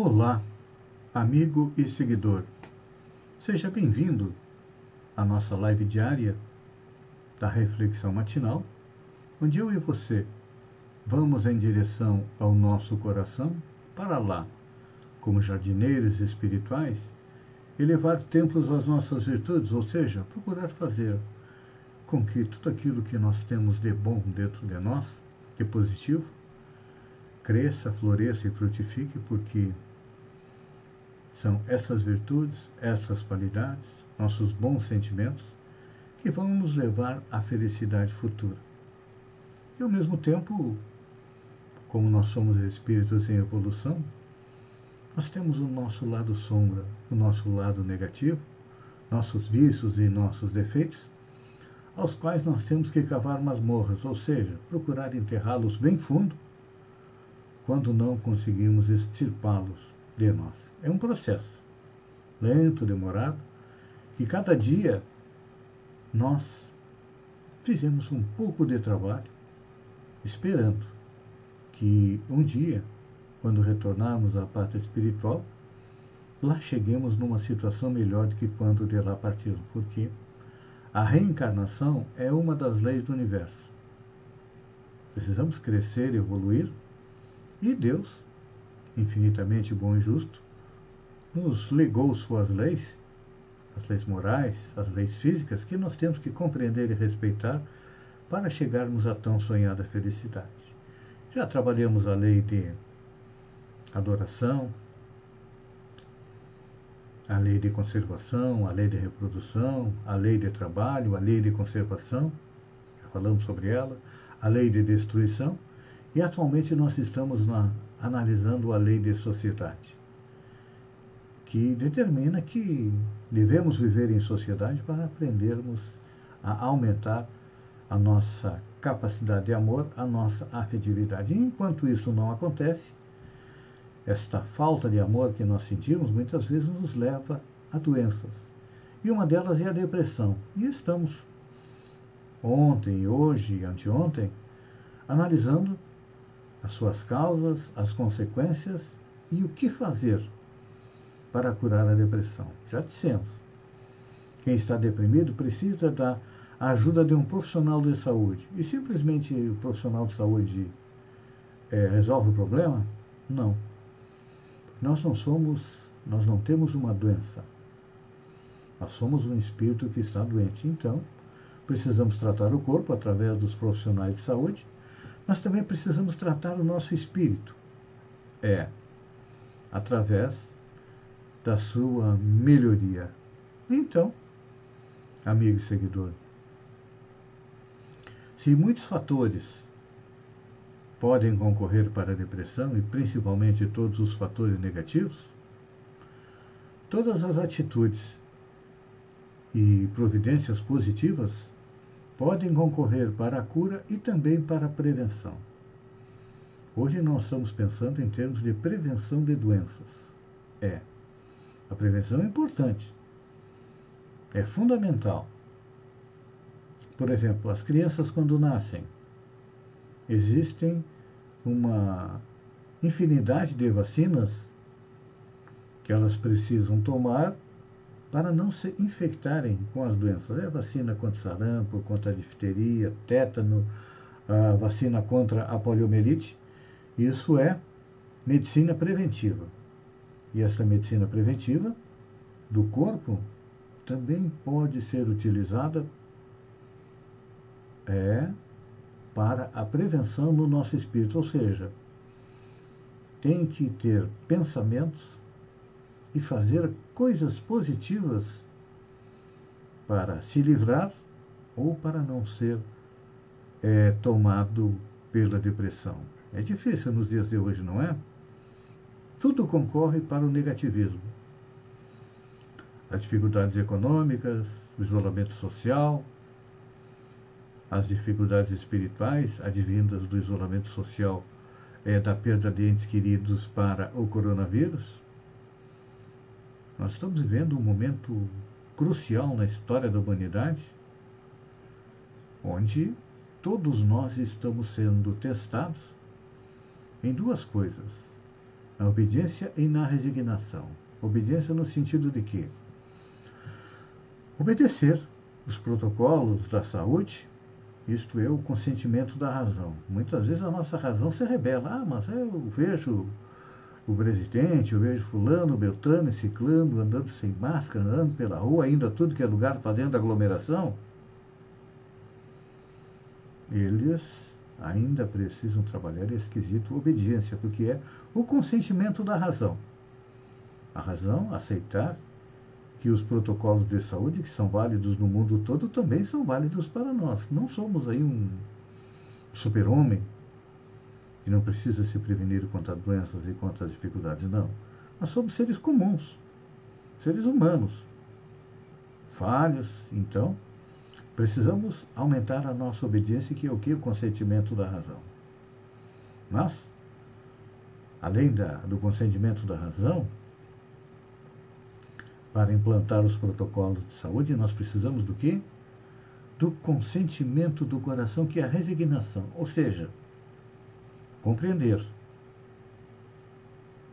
Olá, amigo e seguidor. Seja bem-vindo à nossa live diária da Reflexão Matinal, onde eu e você vamos em direção ao nosso coração para lá, como jardineiros espirituais, elevar templos às nossas virtudes, ou seja, procurar fazer com que tudo aquilo que nós temos de bom dentro de nós, de positivo, cresça, floresça e frutifique, porque são essas virtudes, essas qualidades, nossos bons sentimentos, que vão nos levar à felicidade futura. E ao mesmo tempo, como nós somos espíritos em evolução, nós temos o nosso lado sombra, o nosso lado negativo, nossos vícios e nossos defeitos, aos quais nós temos que cavar masmorras, ou seja, procurar enterrá-los bem fundo, quando não conseguimos extirpá-los de nós. É um processo lento, demorado, que cada dia nós fizemos um pouco de trabalho, esperando que um dia, quando retornarmos à pátria espiritual, lá cheguemos numa situação melhor do que quando de lá partimos, porque a reencarnação é uma das leis do universo. Precisamos crescer, evoluir, e Deus, infinitamente bom e justo, nos legou suas leis, as leis morais, as leis físicas, que nós temos que compreender e respeitar para chegarmos à tão sonhada felicidade. Já trabalhamos a lei de adoração, a lei de conservação, a lei de reprodução, a lei de trabalho, a lei de conservação, já falamos sobre ela, a lei de destruição, e atualmente nós estamos analisando a lei de sociedade, que determina que devemos viver em sociedade para aprendermos a aumentar a nossa capacidade de amor, a nossa afetividade. E enquanto isso não acontece, esta falta de amor que nós sentimos muitas vezes nos leva a doenças. E uma delas é a depressão. E estamos ontem, hoje e anteontem analisando as suas causas, as consequências e o que fazer para curar a depressão. Já dissemos, quem está deprimido precisa da ajuda de um profissional de saúde. E simplesmente o profissional de saúde resolve o problema? Não. Nós não temos uma doença. Nós somos um espírito que está doente. Então, precisamos tratar o corpo através dos profissionais de saúde, mas também precisamos tratar o nosso espírito. Através da sua melhoria. Então, amigo e seguidor, se muitos fatores podem concorrer para a depressão, e principalmente todos os fatores negativos, todas as atitudes e providências positivas podem concorrer para a cura e também para a prevenção. Hoje nós estamos pensando em termos de prevenção de doenças. A prevenção é importante, é fundamental. Por exemplo, as crianças quando nascem, existem uma infinidade de vacinas que elas precisam tomar para não se infectarem com as doenças. É vacina contra sarampo, contra difteria, tétano, a vacina contra a poliomielite. Isso é medicina preventiva. E essa medicina preventiva do corpo também pode ser utilizada para a prevenção no nosso espírito. Ou seja, tem que ter pensamentos e fazer coisas positivas para se livrar ou para não ser tomado pela depressão. É difícil nos dias de hoje, não é? Tudo concorre para o negativismo. As dificuldades econômicas, o isolamento social, as dificuldades espirituais advindas do isolamento social, da perda de entes queridos para o coronavírus. Nós estamos vivendo um momento crucial na história da humanidade, onde todos nós estamos sendo testados em duas coisas: na obediência e na resignação. Obediência no sentido de que obedecer os protocolos da saúde, isto é, o consentimento da razão. Muitas vezes a nossa razão se rebela. Ah, mas eu vejo o presidente, eu vejo fulano, beltrano, ciclano, andando sem máscara, andando pela rua, indo a tudo que é lugar, fazendo aglomeração. Eles ainda precisam trabalhar esse quesito obediência, porque é o consentimento da razão. A razão aceitar que os protocolos de saúde, que são válidos no mundo todo, também são válidos para nós. Não somos aí um super-homem, e não precisa se prevenir contra doenças e contra as dificuldades, não. Nós somos seres comuns, seres humanos, falhos. Então, precisamos aumentar a nossa obediência, que é o que? O consentimento da razão. Mas, além do consentimento da razão, para implantar os protocolos de saúde, nós precisamos do quê? Do consentimento do coração, que é a resignação, ou seja, compreender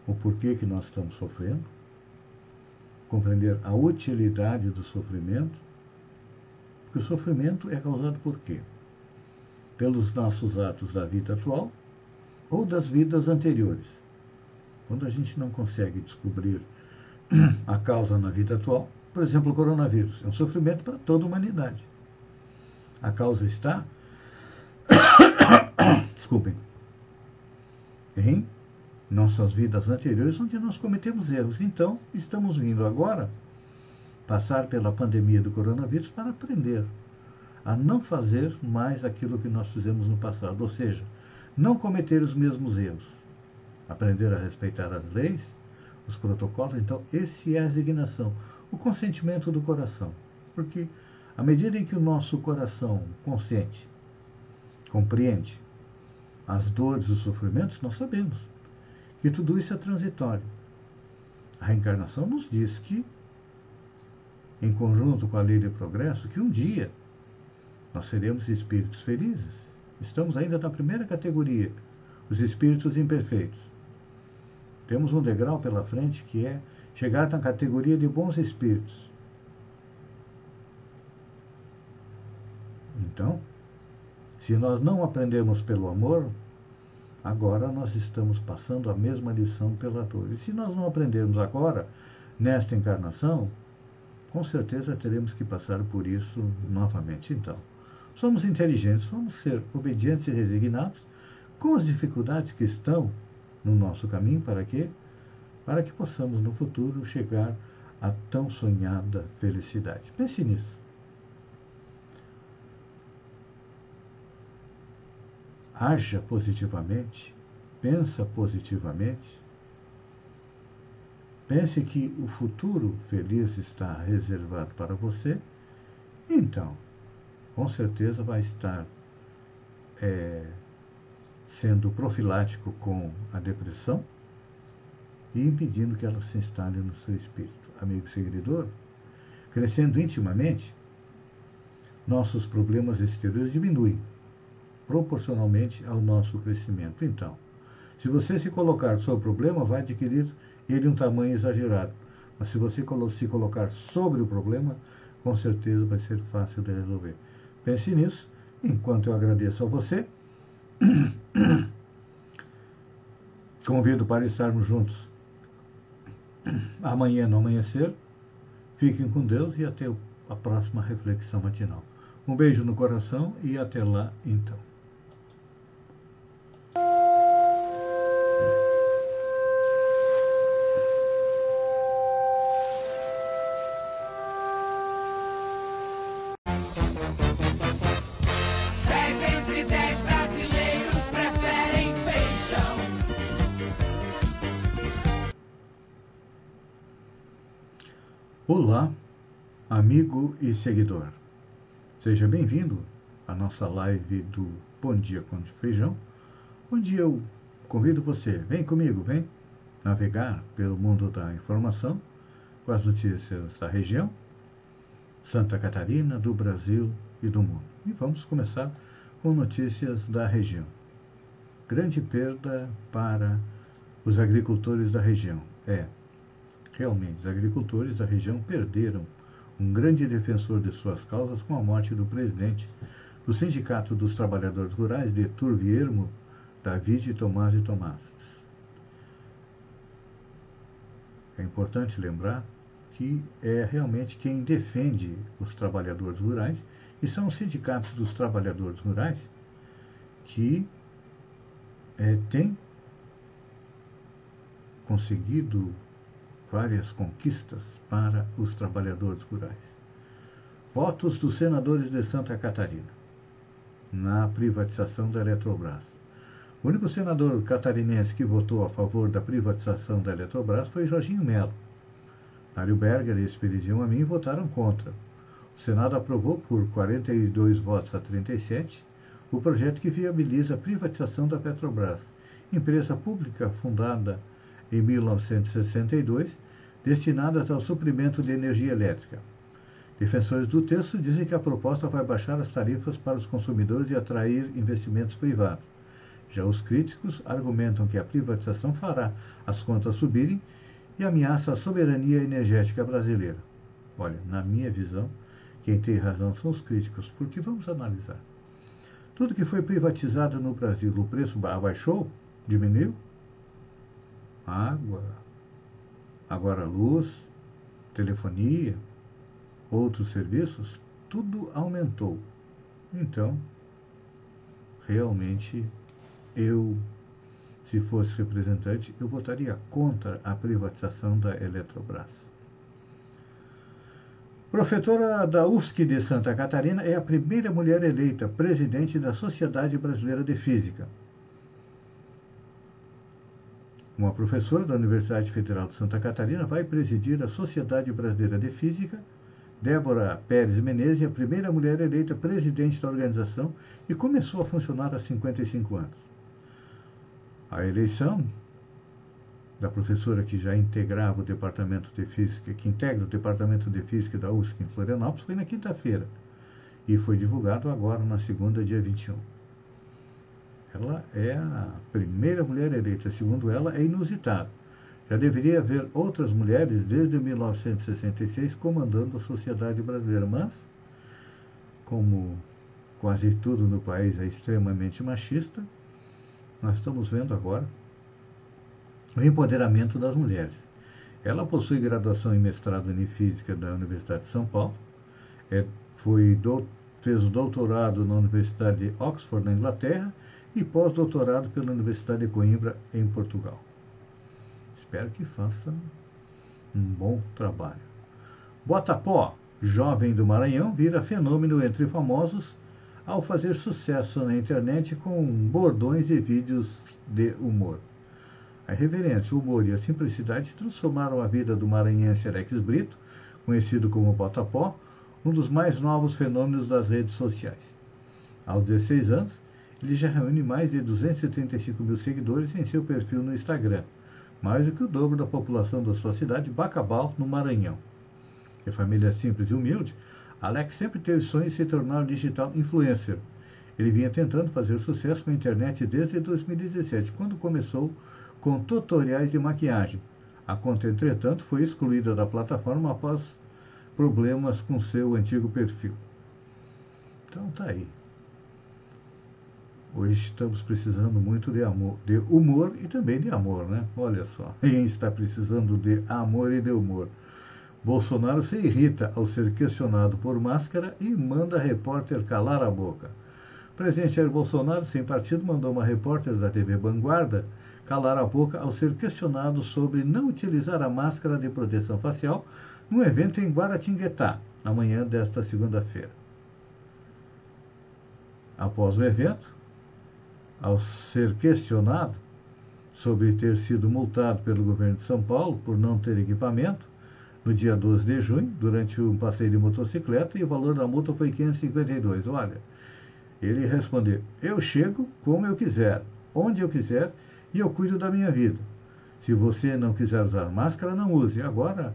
o porquê que nós estamos sofrendo, compreender a utilidade do sofrimento, porque o sofrimento é causado por quê? Pelos nossos atos da vida atual ou das vidas anteriores. Quando a gente não consegue descobrir a causa na vida atual, por exemplo, o coronavírus, é um sofrimento para toda a humanidade. A causa está, desculpem, em nossas vidas anteriores, onde nós cometemos erros. Então, estamos vindo agora passar pela pandemia do coronavírus para aprender a não fazer mais aquilo que nós fizemos no passado, ou seja, não cometer os mesmos erros, aprender a respeitar as leis, os protocolos. Então, esse é a resignação, o consentimento do coração, porque à medida em que o nosso coração consciente compreende as dores, os sofrimentos, nós sabemos que tudo isso é transitório. A reencarnação nos diz que, em conjunto com a lei de progresso, que um dia nós seremos espíritos felizes. Estamos ainda na primeira categoria, os espíritos imperfeitos. Temos um degrau pela frente, que é chegar na categoria de bons espíritos. Então, se nós não aprendemos pelo amor, agora nós estamos passando a mesma lição pela dor. E se nós não aprendermos agora, nesta encarnação, com certeza teremos que passar por isso novamente. Então, somos inteligentes, vamos ser obedientes e resignados com as dificuldades que estão no nosso caminho. Para quê? Para que possamos no futuro chegar à tão sonhada felicidade. Pense nisso. Haja positivamente, pensa positivamente, pense que o futuro feliz está reservado para você. Então, com certeza vai estar sendo profilático com a depressão e impedindo que ela se instale no seu espírito. Amigo seguidor, crescendo intimamente, nossos problemas exteriores diminuem proporcionalmente ao nosso crescimento. Então, se você se colocar sobre o problema, vai adquirir ele um tamanho exagerado. Mas se você se colocar sobre o problema, com certeza vai ser fácil de resolver. Pense nisso, enquanto eu agradeço a você. Convido para estarmos juntos amanhã no amanhecer. Fiquem com Deus e até a próxima reflexão matinal. Um beijo no coração e até lá, então. Olá, amigo e seguidor. Seja bem-vindo à nossa live do Bom Dia com o Feijão, onde eu convido você, vem comigo, vem navegar pelo mundo da informação, com as notícias da região, Santa Catarina, do Brasil e do mundo. E vamos começar com notícias da região. Grande perda para os agricultores da região. É, realmente, os agricultores da região perderam um grande defensor de suas causas com a morte do presidente do Sindicato dos Trabalhadores Rurais de Turviermo, David Tomás e Tomás. É importante lembrar que é realmente quem defende os trabalhadores rurais, e são os sindicatos dos trabalhadores rurais que têm conseguido várias conquistas para os trabalhadores rurais. Votos dos senadores de Santa Catarina na privatização da Eletrobras. O único senador catarinense que votou a favor da privatização da Eletrobras foi Jorginho Melo. Mário Berger e Esperidião Amin votaram contra. O Senado aprovou por 42 votos a 37 o projeto que viabiliza a privatização da Petrobras, empresa pública fundada em 1962, destinadas ao suprimento de energia elétrica. Defensores do texto dizem que a proposta vai baixar as tarifas para os consumidores e atrair investimentos privados. Já os críticos argumentam que a privatização fará as contas subirem e ameaça a soberania energética brasileira. Olha, na minha visão, quem tem razão são os críticos, porque vamos analisar. Tudo que foi privatizado no Brasil, o preço abaixou? Diminuiu? Água, agora luz, telefonia, outros serviços, tudo aumentou. Então, realmente, eu, se fosse representante, eu votaria contra a privatização da Eletrobras. Professora da UFSC de Santa Catarina é a primeira mulher eleita presidente da Sociedade Brasileira de Física. Uma professora da Universidade Federal de Santa Catarina vai presidir a Sociedade Brasileira de Física. Débora Pérez Menezes é a primeira mulher eleita presidente da organização e começou a funcionar há 55 anos. A eleição da professora que já integrava o Departamento de Física, que integra o Departamento de Física da UFSC em Florianópolis, foi na quinta-feira e foi divulgado agora, na segunda, dia 21. Ela é a primeira mulher eleita, segundo ela, é inusitado. Já deveria haver outras mulheres desde 1966 comandando a sociedade brasileira, mas, como quase tudo no país é extremamente machista, nós estamos vendo agora o empoderamento das mulheres. Ela possui graduação e mestrado em Física da Universidade de São Paulo, fez o doutorado na Universidade de Oxford, na Inglaterra, e pós-doutorado pela Universidade de Coimbra, em Portugal. Espero que faça um bom trabalho. Botapó, jovem do Maranhão, vira fenômeno entre famosos ao fazer sucesso na internet com bordões e vídeos de humor. A irreverência, o humor e a simplicidade transformaram a vida do maranhense Alex Brito, conhecido como Botapó, um dos mais novos fenômenos das redes sociais. Aos 16 anos, ele já reúne mais de 235 mil seguidores em seu perfil no Instagram, mais do que o dobro da população da sua cidade, Bacabal, no Maranhão. De família simples e humilde, Alex sempre teve sonho de se tornar um digital influencer. Ele vinha tentando fazer sucesso com a internet desde 2017, quando começou com tutoriais de maquiagem. A conta, entretanto, foi excluída da plataforma após problemas com seu antigo perfil. Então tá aí. Hoje estamos precisando muito de amor, de humor e também de amor, né? Olha só, quem está precisando de amor e de humor. Bolsonaro se irrita ao ser questionado por máscara e manda a repórter calar a boca. O presidente Jair Bolsonaro, sem partido, mandou uma repórter da TV Vanguarda calar a boca ao ser questionado sobre não utilizar a máscara de proteção facial num evento em Guaratinguetá, na manhã desta segunda-feira. Após o evento, ao ser questionado sobre ter sido multado pelo governo de São Paulo por não ter equipamento, no dia 12 de junho, durante um passeio de motocicleta, e o valor da multa foi R$ 552. Olha, ele respondeu: eu chego como eu quiser, onde eu quiser, e eu cuido da minha vida. Se você não quiser usar máscara, não use. Agora,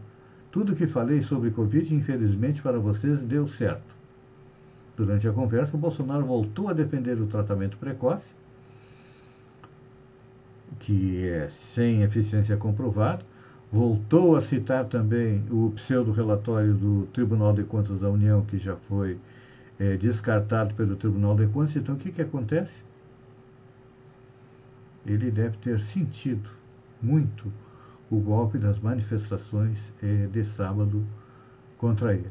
tudo que falei sobre Covid, infelizmente para vocês, deu certo. Durante a conversa, Bolsonaro voltou a defender o tratamento precoce que é sem eficiência comprovado, voltou a citar também o pseudo-relatório do Tribunal de Contas da União, que já foi descartado pelo Tribunal de Contas. Então, o que, que acontece? Ele deve ter sentido muito o golpe das manifestações de sábado contra ele.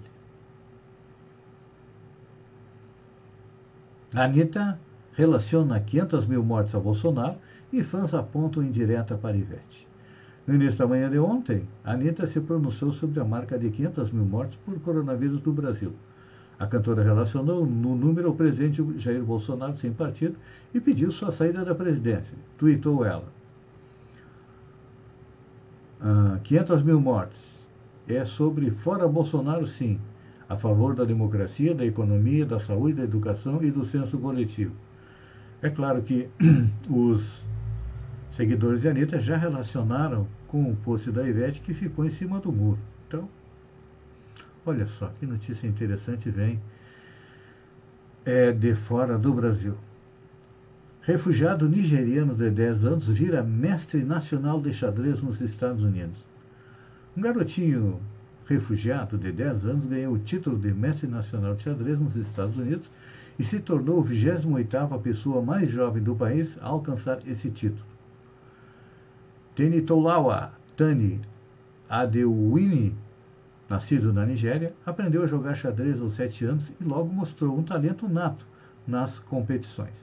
Anitta relaciona 500 mil mortes a Bolsonaro e fãs apontam indireta para Ivete. No início da manhã de ontem, Anitta se pronunciou sobre a marca de 500 mil mortes por coronavírus do Brasil. A cantora relacionou no número o presidente Jair Bolsonaro sem partido e pediu sua saída da presidência. Tweetou ela: 500 mil mortes. É sobre fora Bolsonaro, sim. A favor da democracia, da economia, da saúde, da educação e do senso coletivo. É claro que os seguidores de Anitta já relacionaram com o post da Ivete, que ficou em cima do muro. Então, olha só, que notícia interessante vem de fora do Brasil. Refugiado nigeriano de 10 anos vira mestre nacional de xadrez nos Estados Unidos. Um garotinho refugiado de 10 anos ganhou o título de mestre nacional de xadrez nos Estados Unidos e se tornou a 28ª pessoa mais jovem do país a alcançar esse título. Tanitoluwa Adewini, nascido na Nigéria, aprendeu a jogar xadrez aos 7 anos e logo mostrou um talento nato nas competições.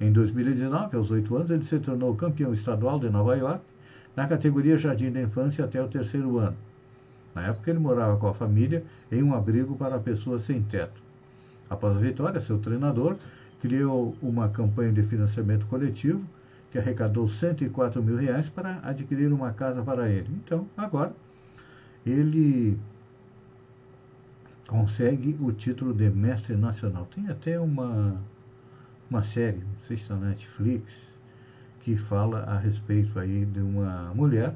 Em 2019, aos 8 anos, ele se tornou campeão estadual de Nova York na categoria Jardim da Infância até o 3º ano. Na época, ele morava com a família em um abrigo para pessoas sem teto. Após a vitória, seu treinador criou uma campanha de financiamento coletivo que arrecadou R$104 mil para adquirir uma casa para ele. Então, agora, ele consegue o título de mestre nacional. Tem até uma série, não sei se está na Netflix, que fala a respeito aí de uma mulher,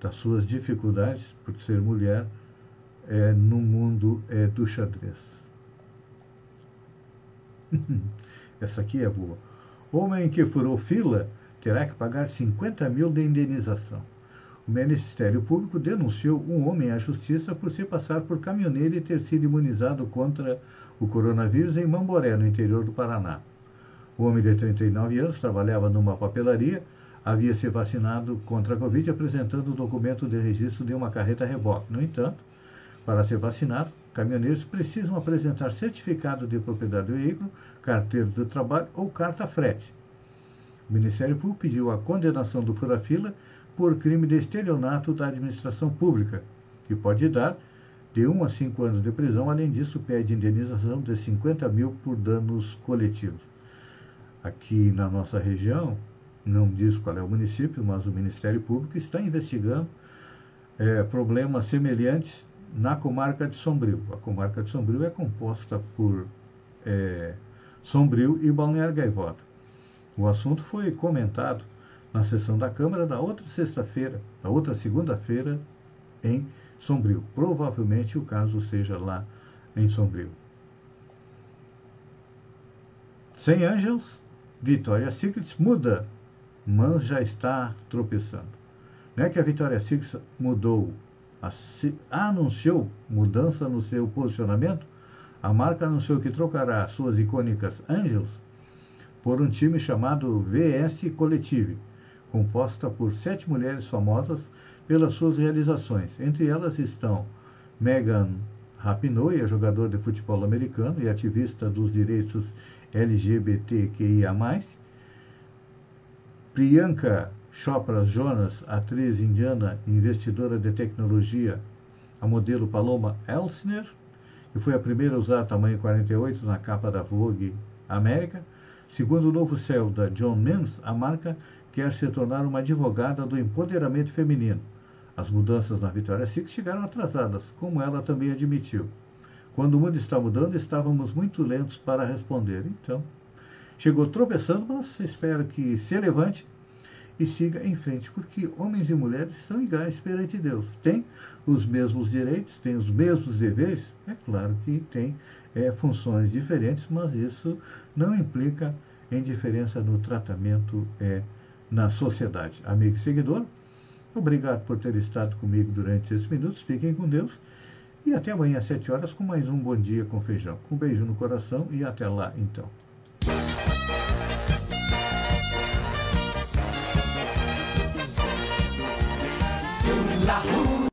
das suas dificuldades por ser mulher no mundo do xadrez. Essa aqui é boa. Homem que furou fila terá que pagar 50 mil de indenização. O Ministério Público denunciou um homem à justiça por se passar por caminhoneiro e ter sido imunizado contra o coronavírus em Mamboré, no interior do Paraná. O homem de 39 anos trabalhava numa papelaria, havia se vacinado contra a Covid apresentando o documento de registro de uma carreta reboque. No entanto, para ser vacinado, caminhoneiros precisam apresentar certificado de propriedade do veículo, carteira de trabalho ou carta frete. O Ministério Público pediu a condenação do fura-fila por crime de estelionato da administração pública, que pode dar de 1 a 5 anos de prisão. Além disso, pede indenização de 50 mil por danos coletivos. Aqui na nossa região, não diz qual é o município, mas o Ministério Público está investigando problemas semelhantes na comarca de Sombrio. A comarca de Sombrio é composta por Sombrio e Balneário Gaivota. O assunto foi comentado na sessão da Câmara da outra segunda-feira, em Sombrio. Provavelmente o caso seja lá em Sombrio. Sem Angels, Victoria's Secret muda, mas já está tropeçando. Não é que a Victoria's Secret anunciou mudança no seu posicionamento? A marca anunciou que trocará suas icônicas Angels por um time chamado VS Coletive, composta por 7 mulheres famosas pelas suas realizações. Entre elas estão Megan Rapinoe, jogadora de futebol americano e ativista dos direitos LGBTQIA+, Priyanka Chopra Jonas, atriz indiana e investidora de tecnologia, a modelo Paloma Elsner, que foi a primeira a usar tamanho 48 na capa da Vogue América. Segundo o novo CEO da John Men's, a marca quer se tornar uma advogada do empoderamento feminino. As mudanças na Victoria's Secret chegaram atrasadas, como ela também admitiu. Quando o mundo está mudando, estávamos muito lentos para responder. Então, chegou tropeçando, mas espero que se levante e siga em frente, porque homens e mulheres são iguais perante Deus. Têm os mesmos direitos, têm os mesmos deveres. É claro que têm funções diferentes, mas isso não implica em diferença no tratamento na sociedade. Amigo e seguidor, obrigado por ter estado comigo durante esses minutos. Fiquem com Deus e até amanhã às 7 horas com mais um Bom Dia com Feijão. Um beijo no coração e até lá, então.